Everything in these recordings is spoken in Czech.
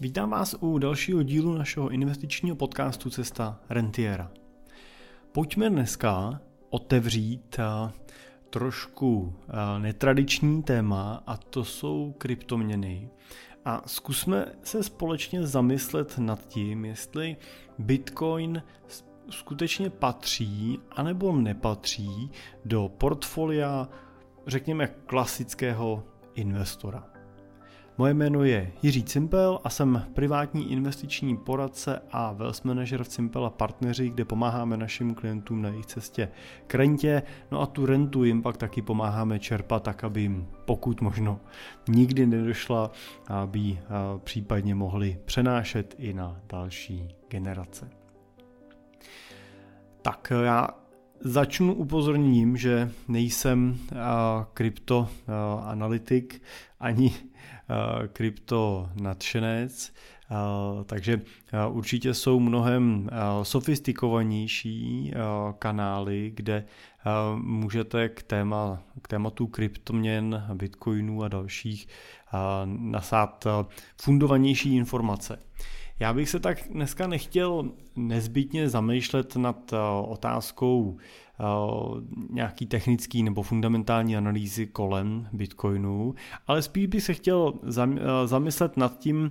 Vítám vás u dalšího dílu našeho investičního podcastu Cesta Rentiera. Pojďme dneska otevřít trošku netradiční téma, a to jsou kryptoměny. A zkusme se společně zamyslet nad tím, jestli Bitcoin skutečně patří anebo nepatří do portfolia, řekněme, klasického investora. Moje jméno je Jiří Cimpel a jsem privátní investiční poradce a wealth manager v Cimpel a partneři, kde pomáháme našim klientům na jejich cestě k rentě. No a tu rentu jim pak taky pomáháme čerpat tak, aby jim pokud možno nikdy nedošla, aby případně mohli přenášet i na další generace. Tak já začnu upozorněním, že nejsem kryptoanalytik ani kryptonadšenec, takže určitě jsou mnohem sofistikovanější kanály, kde můžete k tématu kryptoměn, bitcoinů a dalších nasát fundovanější informace. Já bych se tak dneska nechtěl nezbytně zamýšlet nad otázkou nějaký technický nebo fundamentální analýzy kolem Bitcoinu, ale spíš bych se chtěl zamyslet nad tím,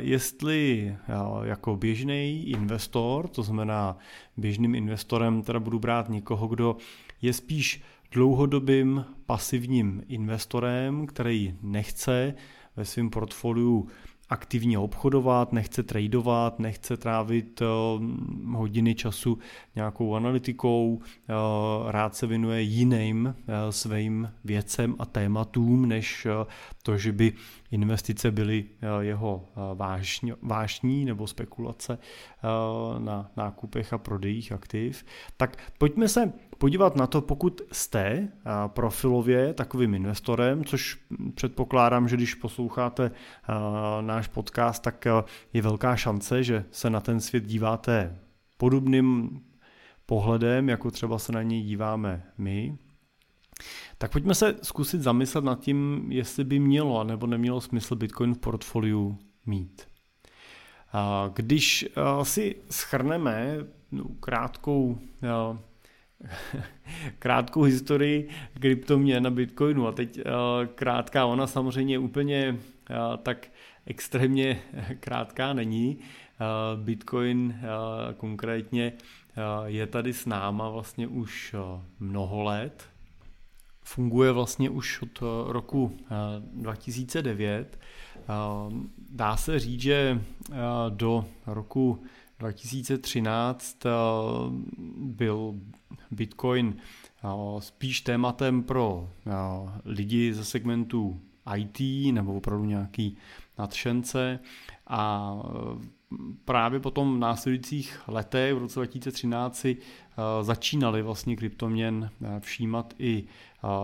jestli jako běžný investor, to znamená běžným investorem teda budu brát někoho, kdo je spíš dlouhodobým pasivním investorem, který nechce ve svém portfoliu aktivně obchodovat, nechce tradovat, nechce trávit hodiny času nějakou analytikou, rád se věnuje jiným svým věcem a tématům, než to, že by investice byly jeho vášní nebo spekulace na nákupech a prodejích aktiv. Tak pojďme se podívat na to, pokud jste profilově takovým investorem, což předpokládám, že když posloucháte náš podcast, tak je velká šance, že se na ten svět díváte podobným pohledem, jako třeba se na něj díváme my. Tak pojďme se zkusit zamyslet nad tím, jestli by mělo nebo nemělo smysl Bitcoin v portfoliu mít. Když si shrneme krátkou historii kryptoměn na Bitcoinu, a teď krátká, ona samozřejmě úplně tak extrémně krátká není. Bitcoin konkrétně je tady s náma vlastně už mnoho let. Funguje vlastně už od roku 2009. Dá se říct, že do roku 2013 byl Bitcoin spíš tématem pro lidi ze segmentu IT nebo opravdu nějaký nadšence, a právě potom v následujících letech v roce 2013 si začínali vlastně kryptoměn všímat i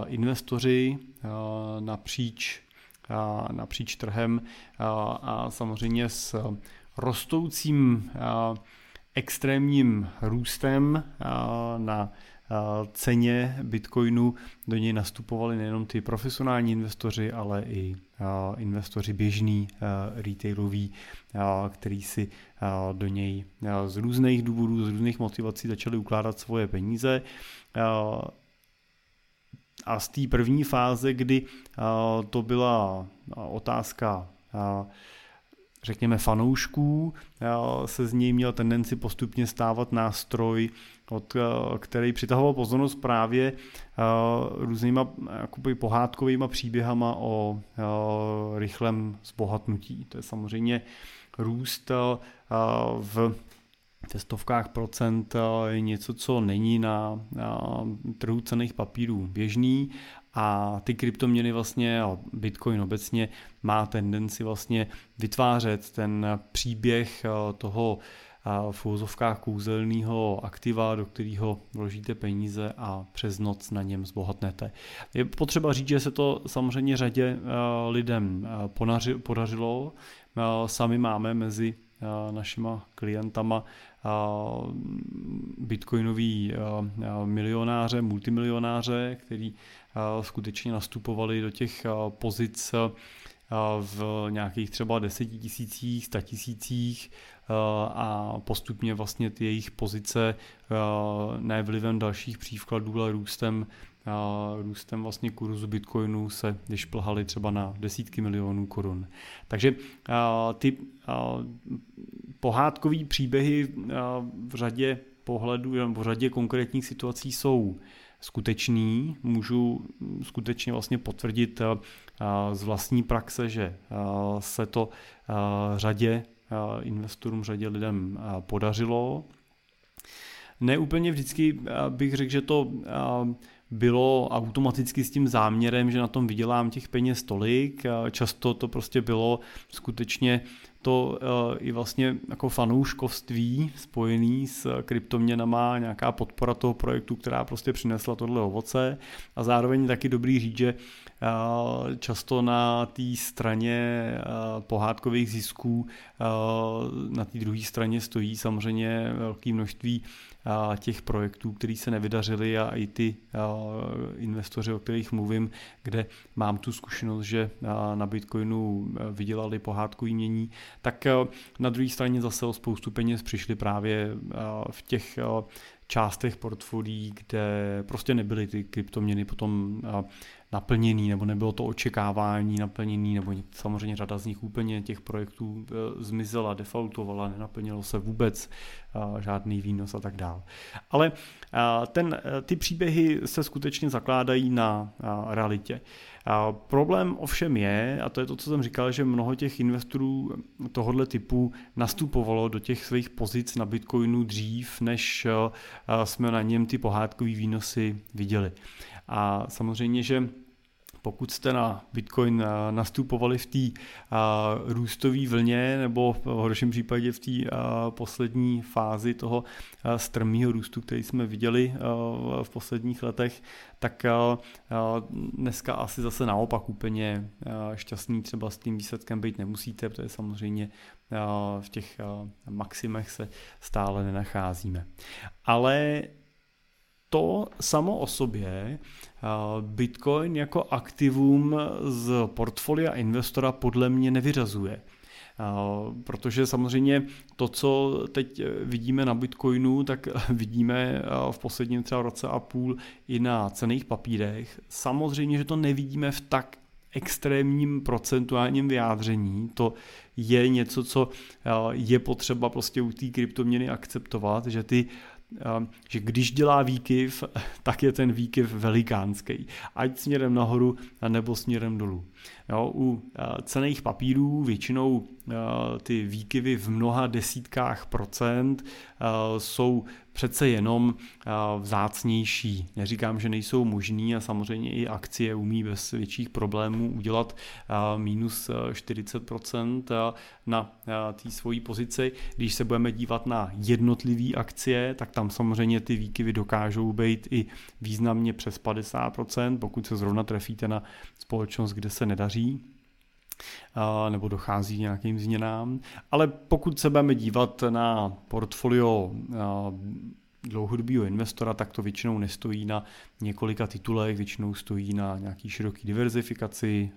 investoři napříč trhem, a samozřejmě s rostoucím extrémním růstem na ceně Bitcoinu do něj nastupovali nejenom ty profesionální investoři, ale i investoři běžní, retailoví, který si do něj z různých důvodů, z různých motivací začali ukládat svoje peníze. A z té první fáze, kdy to byla otázka řekněme fanoušků, se z něj měl tendenci postupně stávat nástroj, který přitahoval pozornost právě různýma pohádkovýma příběhama o rychlém zbohatnutí. To je samozřejmě růst v stovkách procent, je něco, co není na trhu cenných papírů běžný, a ty kryptoměny vlastně a Bitcoin obecně má tendenci vlastně vytvářet ten příběh toho v úzovkách kouzelného aktiva, do kterého vložíte peníze a přes noc na něm zbohatnete. Je potřeba říct, že se to samozřejmě řadě lidem podařilo. Sami máme mezi našima klientama bitcoinový milionáře, multimilionáře, který skutečně nastupovali do těch pozic v nějakých třeba 10 tisících, 100 tisících a postupně vlastně ty jejich pozice ne vlivem dalších přívkladů, ale růstem vlastně kurzu Bitcoinu se vyšplhaly třeba na desítky milionů korun. Takže ty pohádkové příběhy v řadě pohledů nebo v řadě konkrétních situací jsou skutečný. Můžu skutečně vlastně potvrdit z vlastní praxe, že se to řadě investorům, řadě lidem podařilo. Ne úplně vždycky bych řekl, že to bylo automaticky s tím záměrem, že na tom vydělám těch peněz tolik. Často to prostě bylo skutečně to i vlastně jako fanouškovství spojený s kryptoměnama, nějaká podpora toho projektu, která prostě přinesla tohle ovoce. A zároveň taky dobrý říct, že často na té straně pohádkových zisků, na té druhé straně stojí samozřejmě velké množství těch projektů, které se nevydařily, a i ty investoři, o kterých mluvím, kde mám tu zkušenost, že na Bitcoinu vydělali pohádkový mění, tak na druhé straně zase o spoustu peněz přišli právě v těch částech portfolií, kde prostě nebyly ty kryptoměny potom naplněný, nebo nebylo to očekávání naplněný, nebo samozřejmě řada z nich úplně těch projektů zmizela, defaultovala, nenaplnilo se vůbec žádný výnos a tak dále. Ale ty příběhy se skutečně zakládají na realitě. Problém ovšem je, a to je to, co jsem říkal, že mnoho těch investorů tohoto typu nastupovalo do těch svých pozic na Bitcoinu dřív, než jsme na něm ty pohádkový výnosy viděli. A samozřejmě, že pokud jste na Bitcoin nastupovali v té růstové vlně, nebo v horším případě v té poslední fázi toho strmého růstu, který jsme viděli v posledních letech, tak dneska asi zase naopak úplně šťastný třeba s tím výsledkem být nemusíte, protože samozřejmě v těch maximech se stále nenacházíme. Ale to samo o sobě Bitcoin jako aktivum z portfolia investora podle mě nevyřazuje. Protože samozřejmě to, co teď vidíme na Bitcoinu, tak vidíme v posledním třeba roce a půl i na cenných papírech. Samozřejmě, že to nevidíme v tak extrémním procentuálním vyjádření. To je něco, co je potřeba prostě u té kryptoměny akceptovat, že když dělá výkyv, tak je ten výkyv velikánský. Ať směrem nahoru, nebo směrem dolů. Jo, u cenných papírů většinou ty výkyvy v mnoha desítkách procent jsou přece jenom vzácnější. Neříkám, že nejsou možný, a samozřejmě i akcie umí bez větších problémů udělat minus 40% na té svojí pozici. Když se budeme dívat na jednotlivé akcie, tak tam samozřejmě ty výkyvy dokážou být i významně přes 50%, pokud se zrovna trefíte na společnost, kde se nedaří nebo dochází k nějakým změnám. Ale pokud se budeme dívat na portfolio dlouhodobýho investora, tak to většinou nestojí na několika titulech, většinou stojí na nějaký široký diverzifikaci,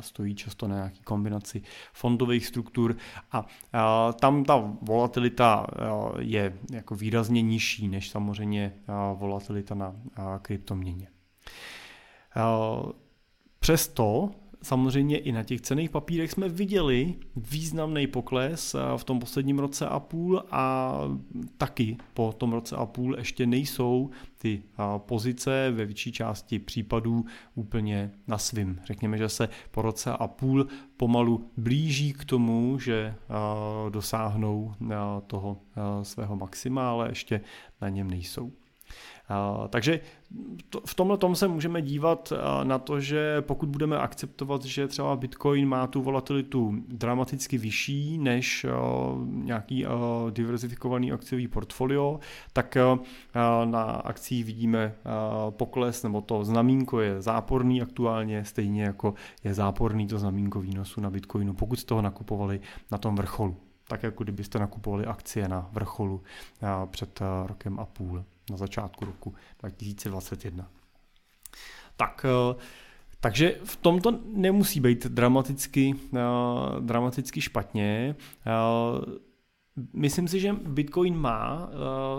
stojí často na nějaký kombinaci fondových struktur a tam ta volatilita je jako výrazně nižší než samozřejmě volatilita na kryptoměně. Přesto samozřejmě i na těch cenných papírech jsme viděli významný pokles v tom posledním roce a půl, a taky po tom roce a půl ještě nejsou ty pozice ve větší části případů úplně na svým. Řekněme, že se po roce a půl pomalu blíží k tomu, že dosáhnou toho svého maxima, ale ještě na něm nejsou. Takže v tomhle tom se můžeme dívat na to, že pokud budeme akceptovat, že třeba Bitcoin má tu volatilitu dramaticky vyšší než nějaký diverzifikovaný akciový portfolio, tak na akcích vidíme pokles, nebo to znamínko je záporný aktuálně, stejně jako je záporný to znamínko výnosu na Bitcoinu, pokud jste ho nakupovali na tom vrcholu. Tak jako kdybyste nakupovali akcie na vrcholu před rokem a půl, na začátku roku 2021. Tak Takže v tomto nemusí být dramaticky špatně. Myslím si, že Bitcoin má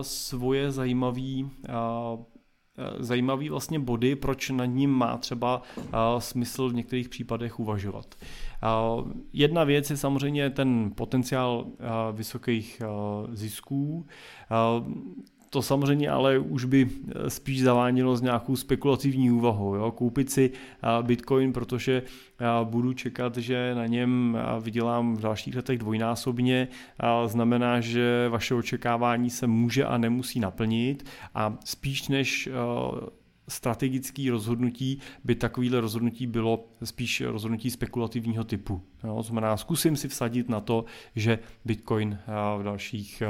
svoje zajímavé vlastně body, proč nad ním má třeba smysl v některých případech uvažovat. Jedna věc je samozřejmě ten potenciál vysokých zisků. To samozřejmě ale už by spíš zavánilo s nějakou spekulativní úvahou. Jo? Koupit si Bitcoin, protože budu čekat, že na něm vydělám v dalších letech dvojnásobně, znamená, že vaše očekávání se může a nemusí naplnit a spíš než strategické rozhodnutí by takovéhle rozhodnutí bylo spíš rozhodnutí spekulativního typu. To znamená, zkusím si vsadit na to, že Bitcoin v dalších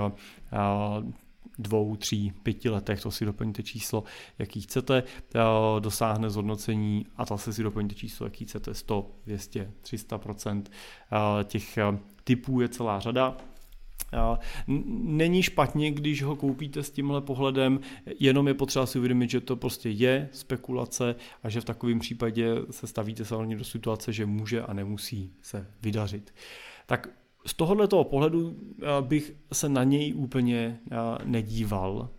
2, 3, 5 letech, to si doplňte číslo, jaký chcete, dosáhne zhodnocení a zase si doplňte číslo, jaký chcete, 100, 200, 300%. Těch typů je celá řada. Není špatně, když ho koupíte s tímhle pohledem, jenom je potřeba si uvědomit, že to prostě je spekulace a že v takovém případě se stavíte samozřejmě do situace, že může a nemusí se vydařit. Tak z tohoto pohledu bych se na něj úplně nedíval.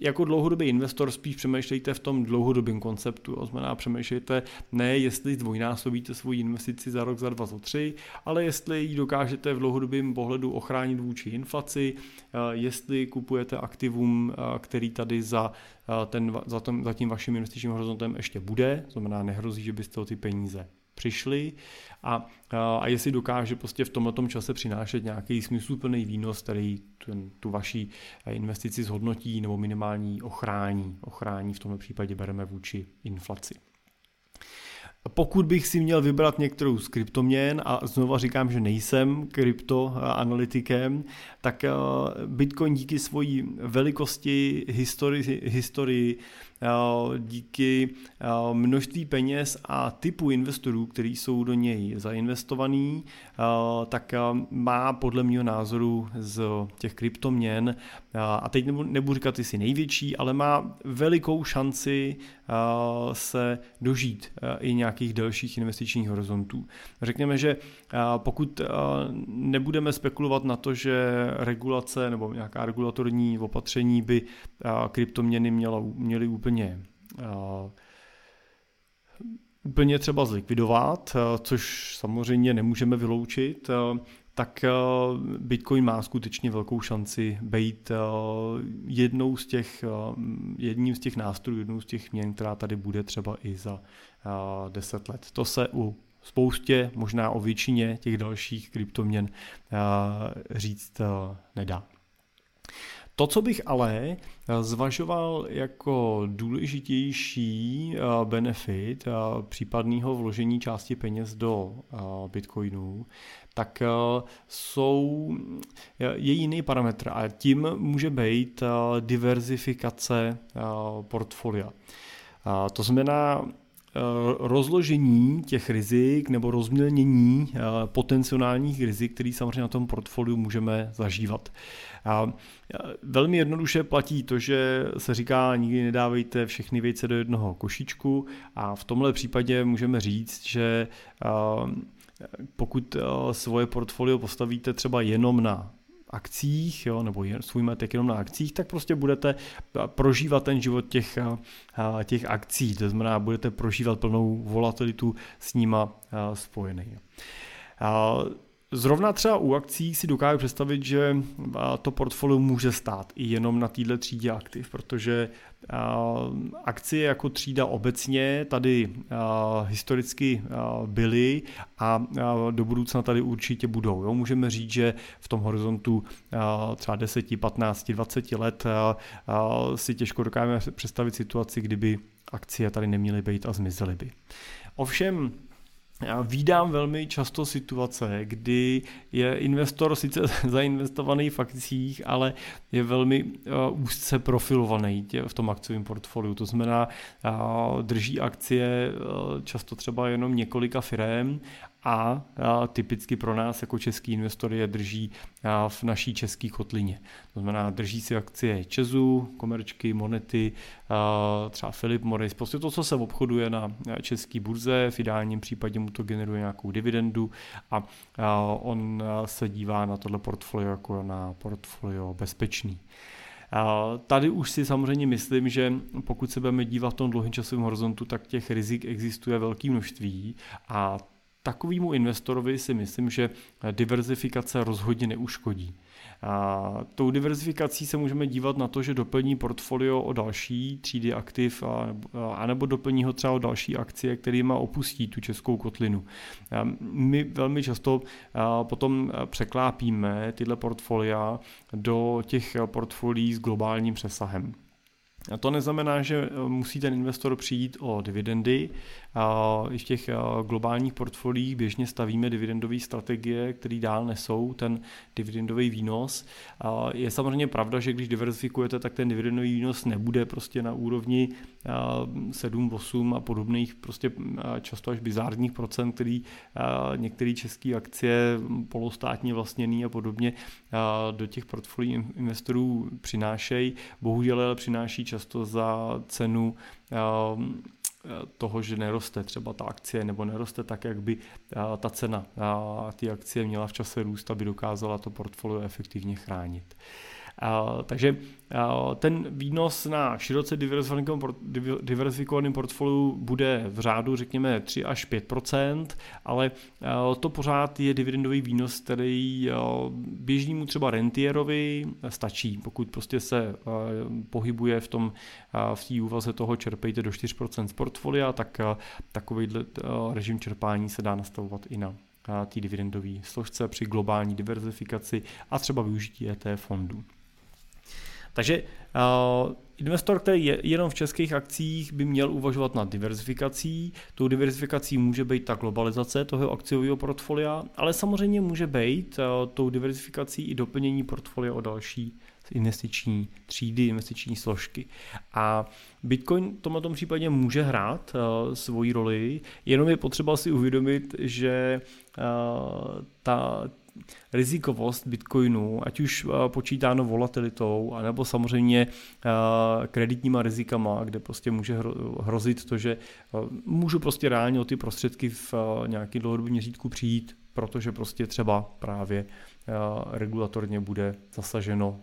Jako dlouhodobý investor spíš přemýšlejte v tom dlouhodobém konceptu. To znamená, přemýšlejte ne, jestli zdvojnásobíte svoji investici za rok, za dva, za tři, ale jestli ji dokážete v dlouhodobém pohledu ochránit vůči inflaci, jestli kupujete aktivum, který tady za tím vaším investičním horizontem ještě bude. To znamená, nehrozí, že byste o ty peníze přišli a jestli dokáže prostě v tomhletom čase přinášet nějaký smysluplný výnos, který tu vaši investici zhodnotí nebo minimální ochrání v tomhle případě bereme vůči inflaci. Pokud bych si měl vybrat některou z kryptoměn, a znova říkám, že nejsem kryptoanalytikem, tak Bitcoin díky svojí velikosti, historii, díky množství peněz a typu investorů, který jsou do něj zainvestovaný, tak má podle mého názoru z těch kryptoměn, a teď nebudu říkat, jestli největší, ale má velikou šanci se dožít i nějakých delších investičních horizontů. Řekněme, že pokud nebudeme spekulovat na to, že regulace nebo nějaká regulatorní opatření by kryptoměny měly úplně třeba zlikvidovat, což samozřejmě nemůžeme vyloučit, tak Bitcoin má skutečně velkou šanci být jedním z těch nástrojů, jednou z těch měn, která tady bude třeba i za 10 let. To se u spoustě, možná o většině těch dalších kryptoměn říct nedá. To, co bych ale zvažoval jako důležitější benefit případného vložení části peněz do Bitcoinu, tak je jiný parametr a tím může být diverzifikace portfolia. To znamená rozložení těch rizik nebo rozmělnění potenciálních rizik, které samozřejmě na tom portfoliu můžeme zažívat. A velmi jednoduše platí to, že se říká, nikdy nedávejte všechny vejce do jednoho košíčku a v tomhle případě můžeme říct, že pokud svoje portfolio postavíte třeba jenom na akcích, jo, nebo svůj majetek jenom na akcích, tak prostě budete prožívat ten život těch akcí, to znamená, budete prožívat plnou volatilitu s nima spojený. Zrovna třeba u akcí si dokážu představit, že to portfolio může stát i jenom na této třídě aktiv, protože akcie jako třída obecně tady historicky byly a do budoucna tady určitě budou. Jo? Můžeme říct, že v tom horizontu třeba 10, 15, 20 let si těžko dokážeme představit situaci, kdyby akcie tady neměly být a zmizely by. Ovšem, vídám velmi často situace, kdy je investor sice zainvestovaný v akcích, ale je velmi úzce profilovaný v tom akciovém portfoliu. To znamená, drží akcie často třeba jenom několika firem a typicky pro nás jako český investory je drží v naší české kotlině. To znamená, drží si akcie ČEZU, Komerčky, Monety, třeba Philip Morris, prostě to, co se obchoduje na české burze, v ideálním případě mu to generuje nějakou dividendu a on se dívá na tohle portfolio jako na portfolio bezpečný. Tady už si samozřejmě myslím, že pokud se budeme dívat v tom dlouhém časovém horizontu, tak těch rizik existuje velké množství a takovému investorovi si myslím, že diverzifikace rozhodně neuškodí. A tou diverzifikací se můžeme dívat na to, že doplní portfolio o další třídy aktiv anebo doplní ho třeba o další akcie, kterýma opustí tu českou kotlinu. My velmi často potom překlápíme tyhle portfolia do těch portfolií s globálním přesahem. A to neznamená, že musí ten investor přijít o dividendy. I v těch globálních portfoliích běžně stavíme dividendové strategie, které dál nesou ten dividendový výnos. Je samozřejmě pravda, že když diverzifikujete, tak ten dividendový výnos nebude prostě na úrovni 7, 8 a podobných prostě často až bizárních procent, který některé české akcie polostátně vlastněný a podobně do těch portfolií investorů přinášejí. Bohužel ale přináší často za cenu toho, že neroste třeba ta akcie nebo neroste tak, jak by ta cena ty akcie měla v čase růst, aby dokázala to portfolio efektivně chránit. Takže ten výnos na široce diverzifikovaném portfoliu bude v řádu řekněme 3 až 5%, ale to pořád je dividendový výnos, který běžnímu třeba rentierovi stačí, pokud prostě se pohybuje v té úvaze toho čerpejte do 4% z portfolia, tak takovýhle režim čerpání se dá nastavovat i na té dividendové složce při globální diverzifikaci a třeba využití ETF fondů. Takže investor, který je jenom v českých akcích, by měl uvažovat nad diverzifikací. Tou diverzifikací může být ta globalizace toho akciového portfolia, ale samozřejmě může být tou diverzifikací i doplnění portfolia o další investiční třídy, investiční složky. A Bitcoin v tomto případě může hrát svoji roli, jenom je potřeba si uvědomit, že ta rizikovost Bitcoinu, ať už počítáno volatilitou, anebo samozřejmě kreditníma rizikama, kde prostě může hrozit to, že můžu prostě reálně o ty prostředky v nějaký dlouhodobém měřítku přijít, protože prostě třeba právě regulatorně bude zasaženo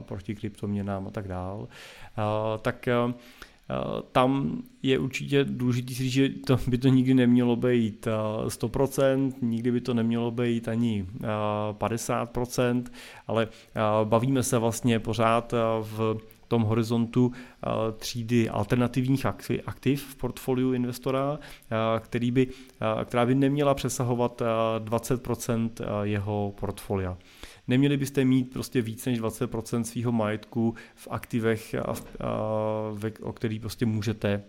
proti kryptoměnám a tak dál, tak tam je určitě důležité říct, že to by to nikdy nemělo být 100%, nikdy by to nemělo být ani 50%, ale bavíme se vlastně pořád v tom horizontu třídy alternativních aktiv v portfoliu investora, která by neměla přesahovat 20% jeho portfolia. Neměli byste mít prostě víc než 20% svého majetku v aktivech, o který prostě můžete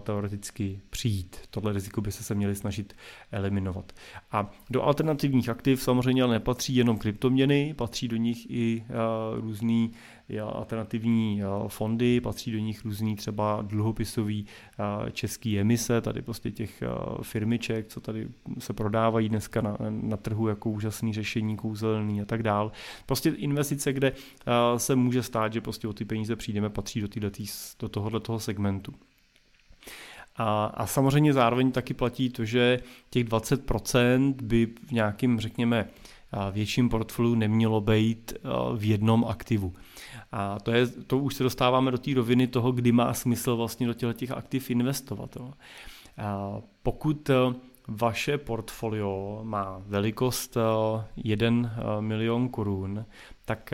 teoreticky přijít. Tohle riziko byste se měli snažit eliminovat. A do alternativních aktiv samozřejmě ale nepatří jenom kryptoměny, patří do nich i různý alternativní fondy, patří do nich různý třeba dluhopisový český emise, tady prostě těch firmiček, co tady se prodávají dneska na trhu jako úžasný řešení, kouzelný a tak dál. Prostě investice, kde se může stát, že prostě o ty peníze přijdeme, patří do tohoto segmentu. A samozřejmě zároveň taky platí to, že těch 20% by v nějakým, řekněme, větším portfoliu nemělo být v jednom aktivu. A to už se dostáváme do té roviny toho, kdy má smysl vlastně do těch aktiv investovat. Pokud vaše portfolio má velikost 1 milion korun, tak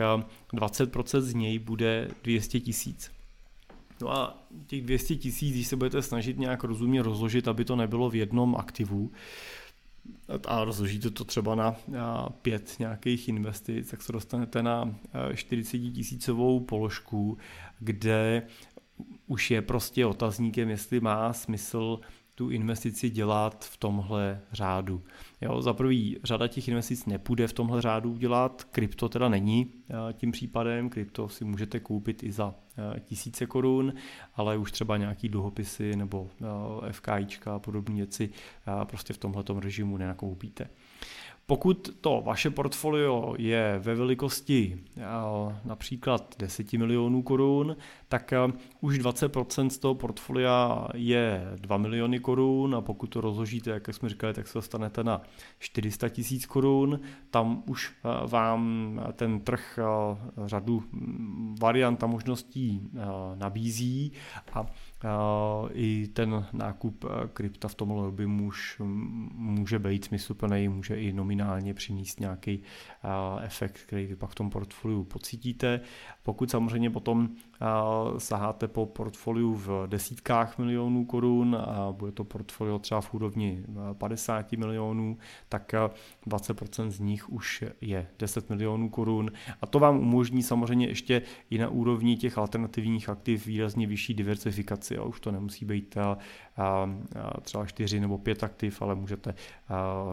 20% z něj bude 200 tisíc. No a těch 200 tisíc, když se budete snažit nějak rozumně rozložit, aby to nebylo v jednom aktivu, a rozložíte to třeba na 5 nějakých investic, tak se dostanete na 40 tisícovou položku, kde už je prostě otazníkem, jestli má smysl tu investici dělat v tomhle řádu. Jo, za prvý, řada těch investic nepůjde v tomhle řádu udělat, krypto teda není tím případem, krypto si můžete koupit i za 1000 korun, ale už třeba nějaký dluhopisy nebo FKIčka a podobné věci prostě v tomhletom režimu nenakoupíte. Pokud to vaše portfolio je ve velikosti například 10 milionů korun, tak už 20% z toho portfolia je 2 miliony korun a pokud to rozložíte, jak jsme říkali, tak se dostanete na 400 tisíc korun. Tam už vám ten trh řadu variant a možností nabízí a i ten nákup krypta v tomhle objemu už může být smysluplný, může i nominálně přinést nějaký efekt, který vy pak v tom portfoliu pocítíte. Pokud samozřejmě potom saháte po portfoliu v desítkách milionů korun a bude to portfolio třeba v úrovni 50 milionů, tak 20% z nich už je 10 milionů korun a to vám umožní samozřejmě ještě i na úrovni těch alternativních aktiv výrazně vyšší diversifikaci a už to nemusí být třeba 4 nebo 5 aktiv, ale můžete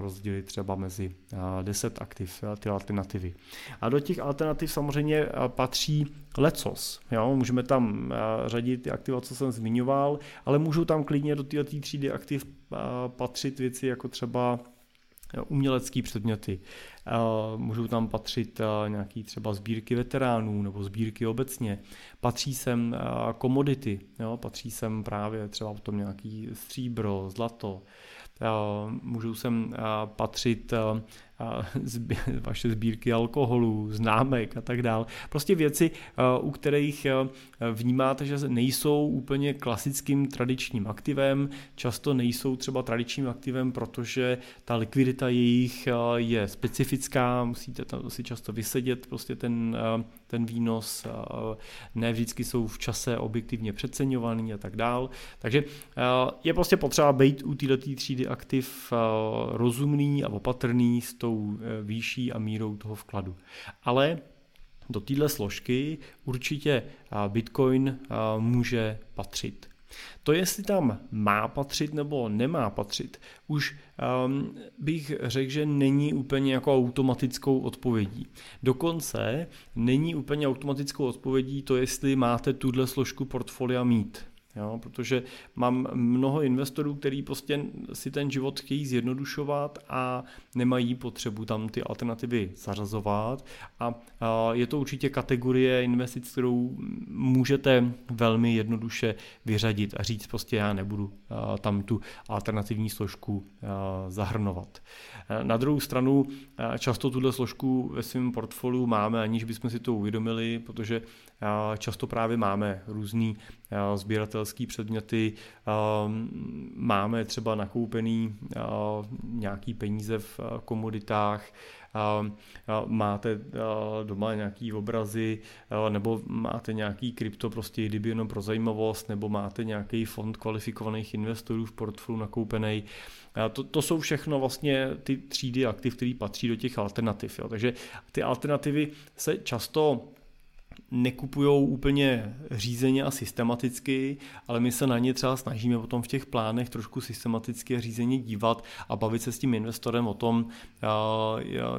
rozdělit třeba mezi 10 aktiv ty alternativy. A do těch alternativ samozřejmě patří lecos, jo? Můžeme tam řadit ty aktiva, co jsem zmiňoval, ale můžou tam klidně do této třídy aktiv patřit věci jako třeba umělecké předměty, můžou tam patřit nějaké třeba sbírky veteránů nebo sbírky obecně, patří sem komodity, patří sem právě třeba potom nějaký stříbro, zlato, můžou sem patřit vaše sbírky alkoholu, známek a tak dále. Prostě věci, u kterých vnímáte, že nejsou úplně klasickým tradičním aktivem, často nejsou třeba tradičním aktivem, protože ta likvidita jejich je specifická, musíte tam si často vysedět prostě ten výnos, ne vždycky jsou v čase objektivně přeceňovaný a tak dál. Takže je prostě potřeba být u této třídy aktiv rozumný a opatrný s tou výší a mírou toho vkladu. Ale do téhle složky určitě Bitcoin může patřit. To, jestli tam má patřit nebo nemá patřit, už bych řekl, že není úplně jako automatickou odpovědí. Dokonce není úplně automatickou odpovědí to, jestli máte tuhle složku portfolia mít. Jo, protože mám mnoho investorů, kteří prostě si ten život chtějí zjednodušovat a nemají potřebu tam ty alternativy zařazovat a je to určitě kategorie investic, kterou můžete velmi jednoduše vyřadit a říct prostě já nebudu tam tu alternativní složku zahrnovat. Na druhou stranu často tuhle složku ve svém portfoliu máme, aniž bychom si to uvědomili, protože často právě máme různý sběratelský předměty, máme třeba nakoupený nějaký peníze v komoditách, máte doma nějaký obrazy, nebo máte nějaký krypto, prostě kdyby jenom pro zajímavost, nebo máte nějaký fond kvalifikovaných investorů v portfoliu nakoupený. To jsou všechno vlastně ty třídy aktiv, které patří do těch alternativ. Jo. Takže ty alternativy se často nekupujou úplně řízeně a systematicky, ale my se na ně třeba snažíme potom v těch plánech trošku systematicky a řízeně dívat a bavit se s tím investorem o tom,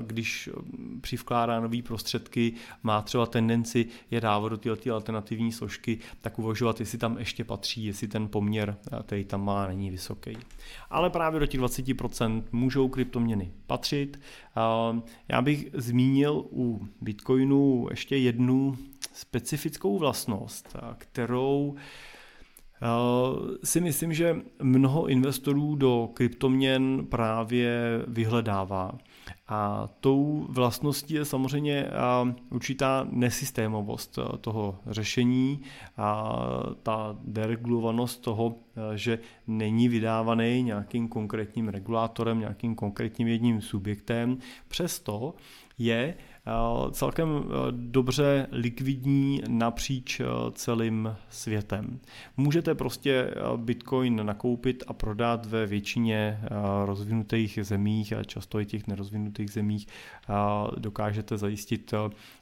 když přivkládá nové prostředky, má třeba tendenci je dávat do této alternativní složky, tak uvažovat, jestli tam ještě patří, jestli ten poměr, který tam má, není vysoký. Ale právě do těch 20% můžou kryptoměny patřit. Já bych zmínil u Bitcoinu ještě jednu specifickou vlastnost, kterou si myslím, že mnoho investorů do kryptoměn právě vyhledává. A tou vlastností je samozřejmě určitá nesystémovost toho řešení a ta deregulovanost toho, že není vydávaný nějakým konkrétním regulátorem, nějakým konkrétním jedním subjektem. Přesto je celkem dobře likvidní napříč celým světem. Můžete prostě Bitcoin nakoupit a prodat ve většině rozvinutých zemích a často i těch nerozvinutých zemích dokážete zajistit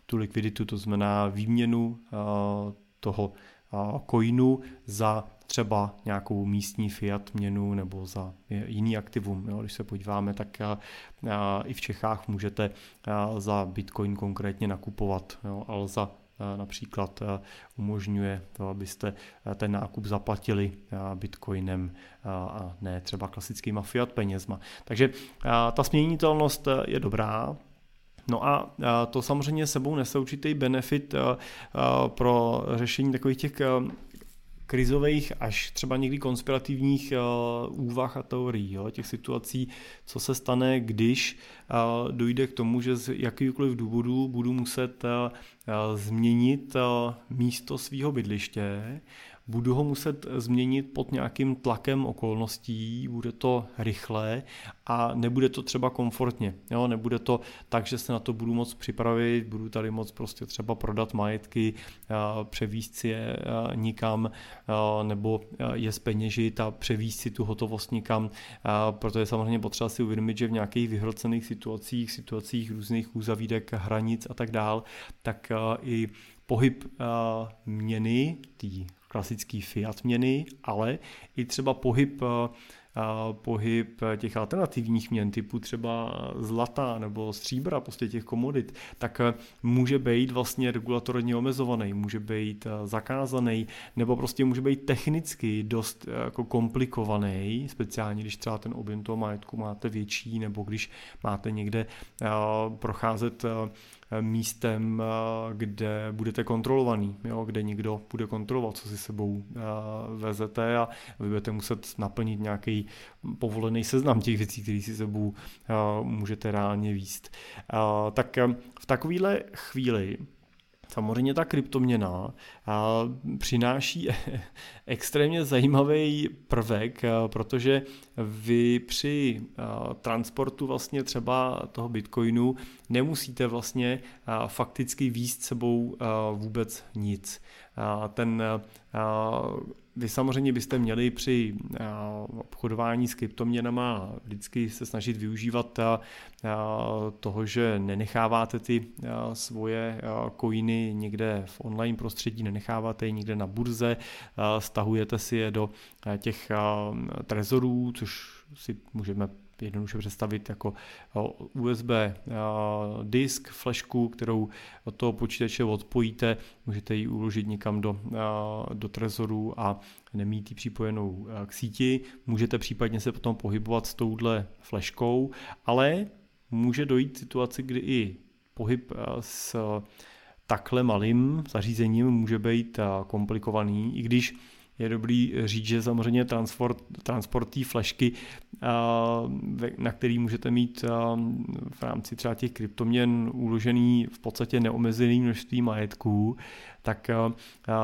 tu likviditu, to znamená výměnu toho coinu za třeba nějakou místní fiat měnu nebo za jiný aktivum. Jo, když se podíváme, tak i v Čechách můžete za Bitcoin konkrétně nakupovat. Jo, Alza například umožňuje to, abyste ten nákup zaplatili Bitcoinem a ne třeba klasickýma fiat penězma. Takže ta směnitelnost je dobrá. No a to samozřejmě sebou nese určitý benefit pro řešení takových těch krizových až třeba někdy konspirativních úvah a teorií, jo, těch situací, co se stane, když dojde k tomu, že z jakýkoliv důvodu budu muset změnit místo svého bydliště, budu ho muset změnit pod nějakým tlakem okolností, bude to rychle a nebude to třeba komfortně. Jo? Nebude to tak, že se na to budu moc připravit, budu tady moc prostě třeba prodat majetky, převíst si je nikam nebo je zpeněžit a převíst si tu hotovost nikam, protože samozřejmě potřeba si uvědomit, že v nějakých vyhrocených situacích různých uzavídek, hranic a tak dál, tak i pohyb měny, tý klasický fiat měny, ale i třeba pohyb těch alternativních měn typu třeba zlata nebo stříbra, prostě těch komodit, tak může být vlastně regulatorně omezovaný, může být zakázaný, nebo prostě může být technicky dost jako komplikovaný, speciálně když třeba ten objem toho majetku máte větší, nebo když máte někde procházet místem, kde budete kontrolovaný, jo, kde někdo bude kontrolovat, co si sebou vezete a vy budete muset naplnit nějaký povolený seznam těch věcí, které si sebou můžete reálně víst. Tak v takovéhle chvíli samozřejmě ta kryptoměna přináší extrémně zajímavý prvek, protože vy při transportu vlastně třeba toho Bitcoinu nemusíte vlastně fakticky víst sebou vůbec nic. Vy samozřejmě byste měli při obchodování s kryptoměnama vždycky se snažit využívat toho, že nenecháváte ty svoje coiny někde v online prostředí, nenecháváte je někde na burze, stahujete si je do těch trezorů, což si můžeme jednoduše představit jako USB disk, flešku, kterou od toho počítače odpojíte, můžete ji uložit někam do trezoru a nemít ji připojenou k síti, můžete případně se potom pohybovat s touhle fleškou, ale může dojít k situaci, kdy i pohyb s takhle malým zařízením může být komplikovaný, i když je dobrý říct, že samozřejmě transport té flešky, na který můžete mít v rámci třeba těch kryptoměn uložený v podstatě neomezený množství majetků, tak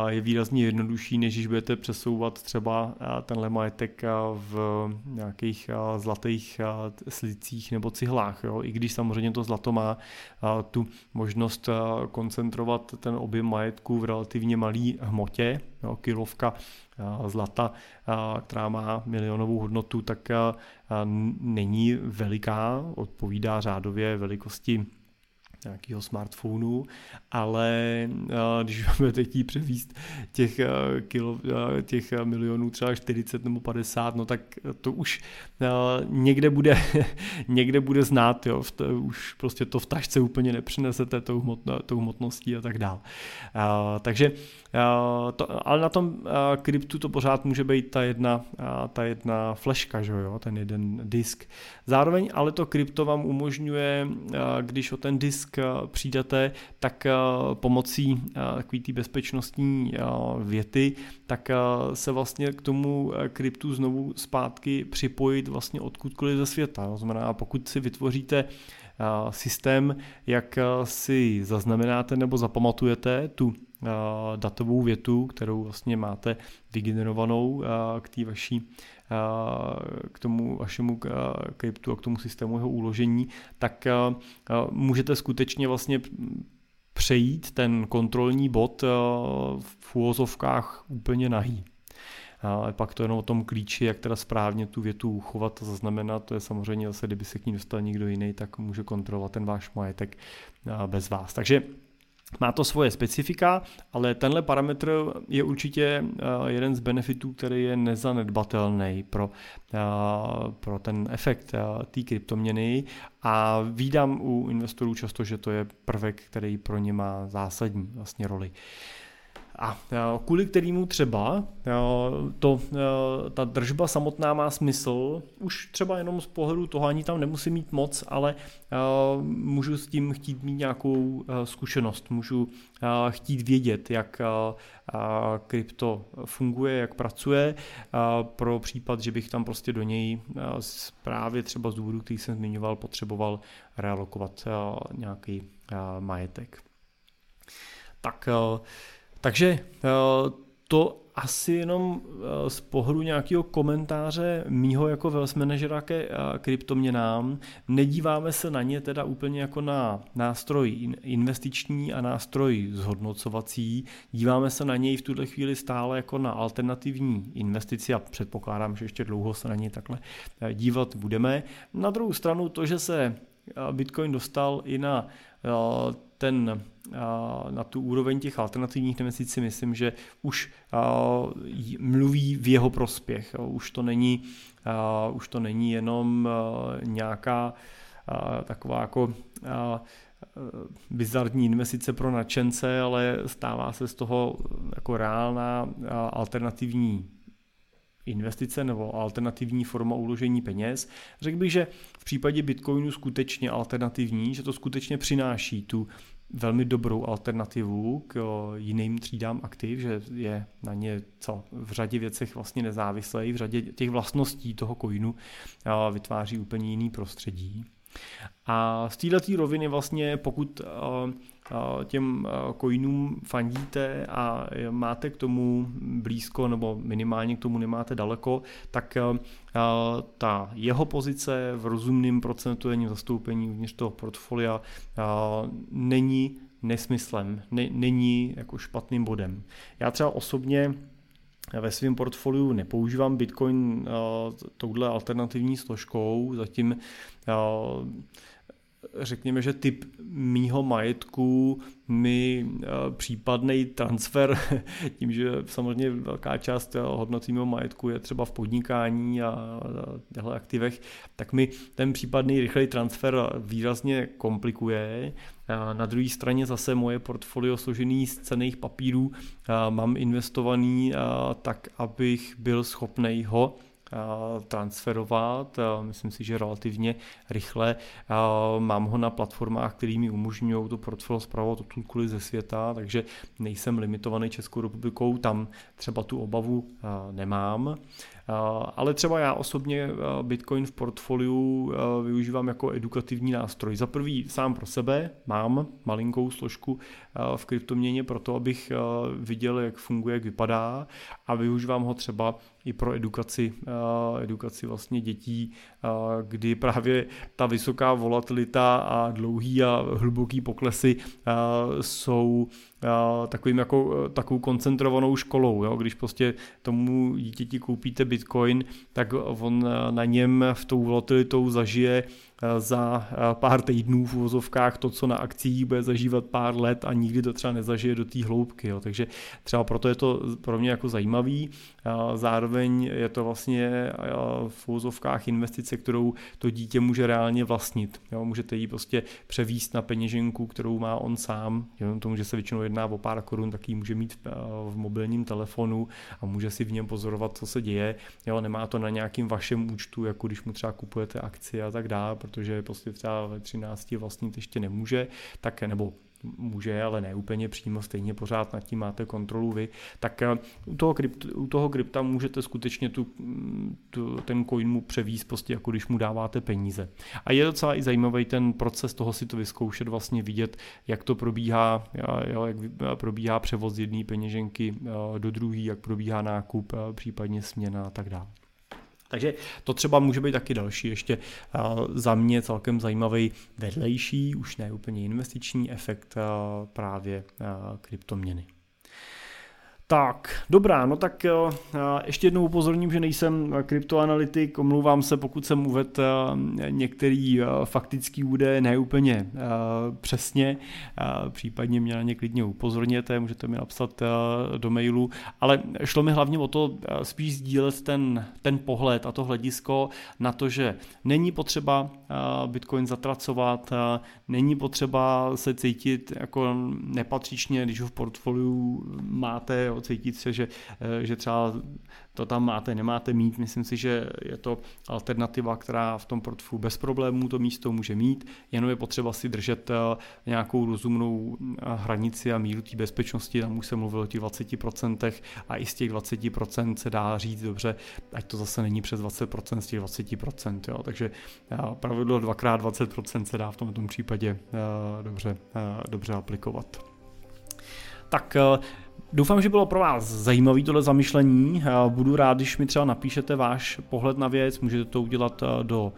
je výrazně jednodušší, než když budete přesouvat třeba tenhle majetek v nějakých zlatých slicích nebo cihlách. Jo? I když samozřejmě to zlato má tu možnost koncentrovat ten objem majetku v relativně malý hmotě, jo? Kilovka zlata, která má milionovou hodnotu, tak není veliká, odpovídá řádově velikosti nějakého smartphonu, ale když budete chtít převíst těch milionů třeba 40 nebo 50, no tak to už někde bude znát, jo, už prostě to v tašce úplně nepřinesete tou hmotností a tak dál. Takže ale na tom kryptu to pořád může být ta jedna fleška, že jo, ten jeden disk. Zároveň ale to krypto vám umožňuje, když o ten disk přijdete, tak pomocí takové té bezpečnostní věty, tak se vlastně k tomu kryptu znovu zpátky připojit vlastně odkudkoliv ze světa. To znamená, pokud si vytvoříte systém, jak si zaznamenáte nebo zapamatujete tu datovou větu, kterou vlastně máte vygenerovanou k tomu vašemu kryptu a k tomu systému jeho uložení, tak můžete skutečně vlastně přejít ten kontrolní bod v uvozovkách úplně nahý. A pak to jenom o tom klíči, jak teda správně tu větu uchovat a zaznamenat, to je samozřejmě zase, kdyby se k ní dostal někdo jiný, tak může kontrolovat ten váš majetek bez vás. Takže Má to svoje specifika, ale tenhle parametr je určitě jeden z benefitů, který je nezanedbatelný pro ten efekt té kryptoměny a vídám u investorů často, že to je prvek, který pro ně má zásadní vlastně roli. A kvůli kterému třeba ta držba samotná má smysl, už třeba jenom z pohledu toho, ani tam nemusím mít moc, ale můžu s tím chtít mít nějakou zkušenost, můžu chtít vědět, jak krypto funguje, jak pracuje, pro případ, že bych tam prostě do něj právě třeba z důvodu, který jsem zmiňoval, potřeboval realokovat nějaký majetek. Takže to asi jenom z pohledu nějakého komentáře mýho jako wealth manažera ke kryptoměnám. Nedíváme se na ně teda úplně jako na nástroj investiční a nástroj zhodnocovací. Díváme se na něj v tuhle chvíli stále jako na alternativní investici a předpokládám, že ještě dlouho se na něj takhle dívat budeme. Na druhou stranu to, že se Bitcoin dostal i na tu úroveň těch alternativních investic, si myslím, že už mluví v jeho prospěch. Už to není jenom nějaká taková jako bizarní investice pro nadšence, ale stává se z toho jako reálná alternativní investice nebo alternativní forma uložení peněz. Řekl bych, že v případě Bitcoinu skutečně alternativní, že to skutečně přináší tu velmi dobrou alternativu k jiným třídám aktiv, že je na ně v řadě věcech vlastně nezávislý, v řadě těch vlastností toho coinu vytváří úplně jiný prostředí. A z této roviny vlastně, pokud těm coinům fandíte a máte k tomu blízko nebo minimálně k tomu nemáte daleko, tak ta jeho pozice v rozumném procentuálním zastoupení uvnitř toho portfolia není nesmyslem, není jako špatným bodem. Já třeba osobně ve svém portfoliu nepoužívám Bitcoin touhle alternativní složkou, zatím řekněme, že typ mýho majetku mi případný transfer, tím, že samozřejmě velká část hodnoty mýho majetku je třeba v podnikání a těchto aktivech, tak mi ten případný rychlý transfer výrazně komplikuje. Na druhé straně zase moje portfolio složený z cenných papírů mám investovaný tak, abych byl schopnej ho transferovat, myslím si, že relativně rychle. Mám ho na platformách, které mi umožňují to portfolio spravovat odkudkoliv ze světa, takže nejsem limitovaný Českou republikou, tam třeba tu obavu nemám. Ale třeba já osobně Bitcoin v portfoliu využívám jako edukativní nástroj. Za prvý sám pro sebe mám malinkou složku v kryptoměně pro to, abych viděl, jak funguje, jak vypadá a využívám ho třeba i pro edukaci vlastně dětí, kdy právě ta vysoká volatilita a dlouhý a hluboký poklesy jsou takovou koncentrovanou školou. Jo? Když prostě tomu dítěti koupíte Bitcoin, tak on na něm v tou volatilitou zažije za pár týdnů v uvozovkách to, co na akcích bude zažívat pár let a nikdy to třeba nezažije do té hloubky. Jo. Takže třeba proto je to pro mě jako zajímavý. Zároveň je to vlastně v uvozovkách investice, kterou to dítě může reálně vlastnit. Jo. Můžete ji prostě převést na peněženku, kterou má on sám. Jenom tomu, že se většinou jedná o pár korun, tak ji může mít v mobilním telefonu a může si v něm pozorovat, co se děje. Jo. Nemá to na nějakým vašem účtu, jako když mu třeba kupujete akcie a tak dále, protože prostě třeba ve 13 vlastnit ještě nemůže, tak nebo může, ale ne úplně přímo, stejně pořád nad tím máte kontrolu vy, tak u toho krypta můžete skutečně ten coin mu převést prostě jako když mu dáváte peníze. A je docela i zajímavý ten proces toho si to vyzkoušet, vlastně vidět, jak to probíhá, jak probíhá převoz z jedné peněženky do druhé, jak probíhá nákup, případně směna a tak dále. Takže to třeba může být taky další, ještě za mě celkem zajímavý vedlejší, už ne úplně investiční efekt právě kryptoměny. Tak, dobrá, no tak ještě jednou upozorním, že nejsem kryptoanalytik, omlouvám se, pokud jsem uvedl některý faktický údaje ne úplně přesně, případně mě na ně klidně upozorněte, můžete mi napsat do mailu, ale šlo mi hlavně o to spíš sdílet ten pohled a to hledisko na to, že není potřeba Bitcoin zatracovat, není potřeba se cítit jako nepatřičně, když ho v portfoliu máte, cítit se, že třeba to tam máte, nemáte mít. Myslím si, že je to alternativa, která v tom portfoliu bez problémů to místo může mít, jenom je potřeba si držet nějakou rozumnou hranici a míru té bezpečnosti, tam už jsem mluvil o těch 20% a i z těch 20% se dá říct dobře, ať to zase není přes 20% z těch 20%, jo. Takže pravidlo 2x20% se dá v tom případě dobře aplikovat. Tak doufám, že bylo pro vás zajímavé tohle zamyšlení. Budu rád, když mi třeba napíšete váš pohled na věc, můžete to udělat do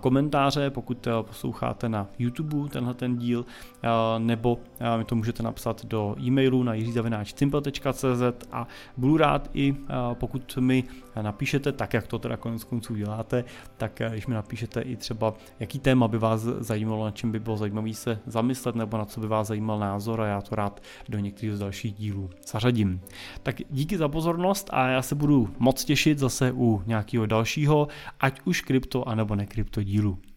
komentáře, pokud posloucháte na YouTube tenhle ten díl, nebo mi to můžete napsat do e-mailu na jiří@cimpel.cz a budu rád i pokud mi napíšete, tak jak to teda konec konců děláte, tak když mi napíšete i třeba, jaký téma by vás zajímalo, na čem by bylo zajímavé se zamyslet, nebo na co by vás zajímal názor, a já to rád do některých z dalších dílů zařadím. Tak díky za pozornost a já se budu moc těšit zase u nějakého dalšího, ať už krypto anebo nekrypto dílu.